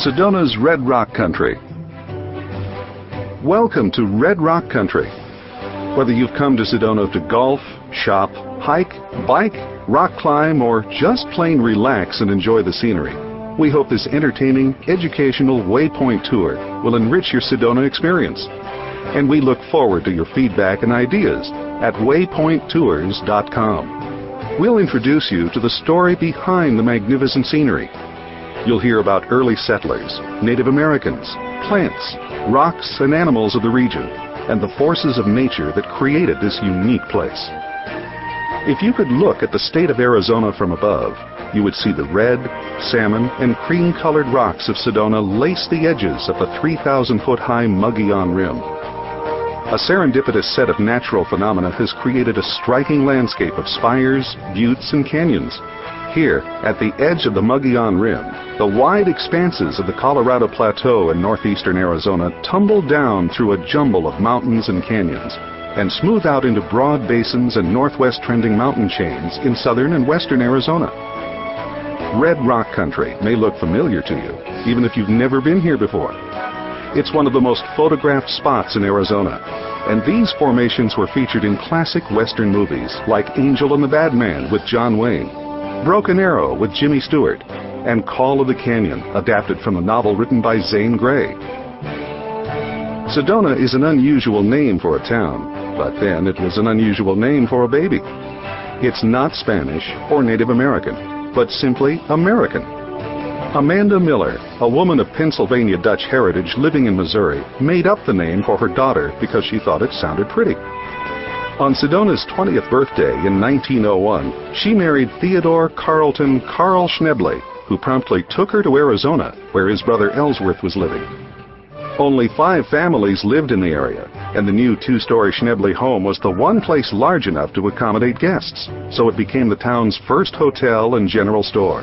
Sedona's Red Rock Country. Welcome to Red Rock Country. Whether you've come to Sedona to golf, shop, hike, bike, rock climb, or just plain relax and enjoy the scenery, we hope this entertaining, educational Waypoint Tour will enrich your Sedona experience. And we look forward to your feedback and ideas at waypointtours.com. We'll introduce you to the story behind the magnificent scenery. You'll hear about early settlers, Native Americans, plants, rocks, and animals of the region, and the forces of nature that created this unique place. If you could look at the state of Arizona from above, you would see the red, salmon, and cream-colored rocks of Sedona lace the edges of the 3,000-foot-high Mogollon Rim. A serendipitous set of natural phenomena has created a striking landscape of spires, buttes, and canyons. Here, at the edge of the Mogollon Rim, the wide expanses of the Colorado Plateau in northeastern Arizona tumble down through a jumble of mountains and canyons and smooth out into broad basins and northwest-trending mountain chains in southern and western Arizona. Red Rock Country may look familiar to you, even if you've never been here before. It's one of the most photographed spots in Arizona, and these formations were featured in classic Western movies like Angel and the Bad Man with John Wayne, Broken Arrow with Jimmy Stewart, and Call of the Canyon, adapted from a novel written by Zane Grey. Sedona is an unusual name for a town, but then it was an unusual name for a baby. It's not Spanish or Native American, but simply American. Amanda Miller, a woman of Pennsylvania Dutch heritage living in Missouri, made up the name for her daughter because she thought it sounded pretty. On Sedona's 20th birthday in 1901, she married Theodore Carleton Carl Schnebly, who promptly took her to Arizona, where his brother Ellsworth was living. Only 5 families lived in the area, and the new 2-story Schnebly home was the one place large enough to accommodate guests, so it became the town's first hotel and general store.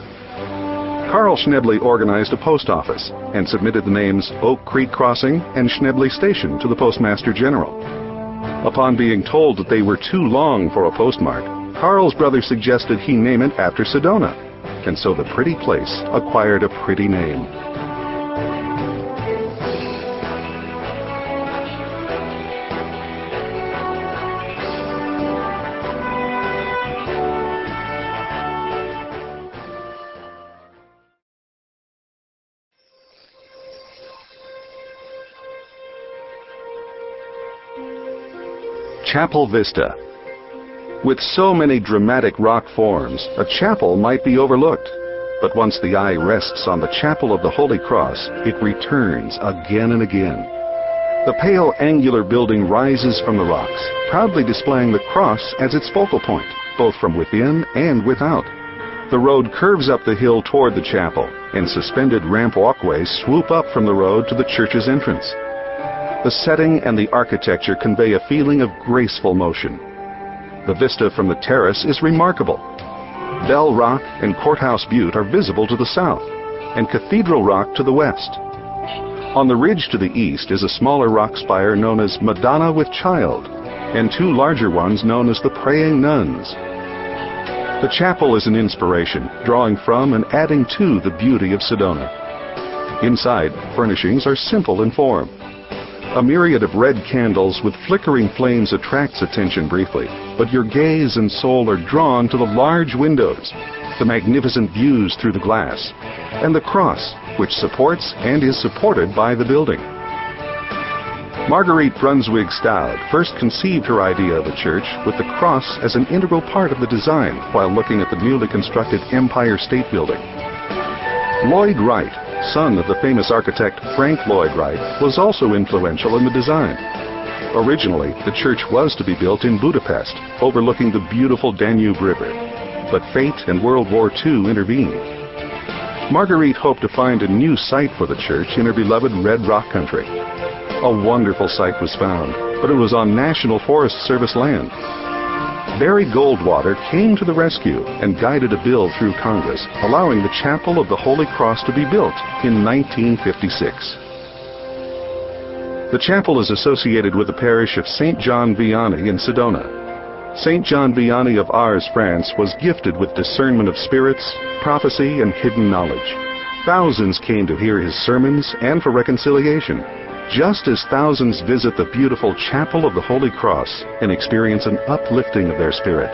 Carl Schnebly organized a post office and submitted the names Oak Creek Crossing and Schnebly Station to the Postmaster General. Upon being told that they were too long for a postmark, Carl's brother suggested he name it after Sedona, and so the pretty place acquired a pretty name. Chapel Vista. With so many dramatic rock forms, a chapel might be overlooked. But once the eye rests on the Chapel of the Holy Cross, it returns again and again. The pale angular building rises from the rocks, proudly displaying the cross as its focal point, both from within and without. The road curves up the hill toward the chapel, and suspended ramp walkways swoop up from the road to the church's entrance. The setting and the architecture convey a feeling of graceful motion. The vista from the terrace is remarkable. Bell Rock and Courthouse Butte are visible to the south, and Cathedral Rock to the west. On the ridge to the east is a smaller rock spire known as Madonna with Child, and 2 larger ones known as the Praying Nuns. The chapel is an inspiration, drawing from and adding to the beauty of Sedona. Inside, furnishings are simple in form. A myriad of red candles with flickering flames attracts attention briefly, but your gaze and soul are drawn to the large windows, the magnificent views through the glass, and the cross, which supports and is supported by the building. Marguerite Brunswick Stoud first conceived her idea of a church with the cross as an integral part of the design while looking at the newly constructed Empire State Building. Lloyd Wright, son of the famous architect Frank Lloyd Wright, was also influential in the design. Originally, the church was to be built in Budapest, overlooking the beautiful Danube River, but fate and World War II intervened. Marguerite hoped to find a new site for the church in her beloved Red Rock Country. A wonderful site was found, but it was on National Forest Service land. Barry Goldwater came to the rescue and guided a bill through Congress, allowing the Chapel of the Holy Cross to be built in 1956. The chapel is associated with the parish of St. John Vianney in Sedona. St. John Vianney of Ars, France was gifted with discernment of spirits, prophecy, and hidden knowledge. Thousands came to hear his sermons and for reconciliation, just as thousands visit the beautiful Chapel of the Holy Cross and experience an uplifting of their spirit.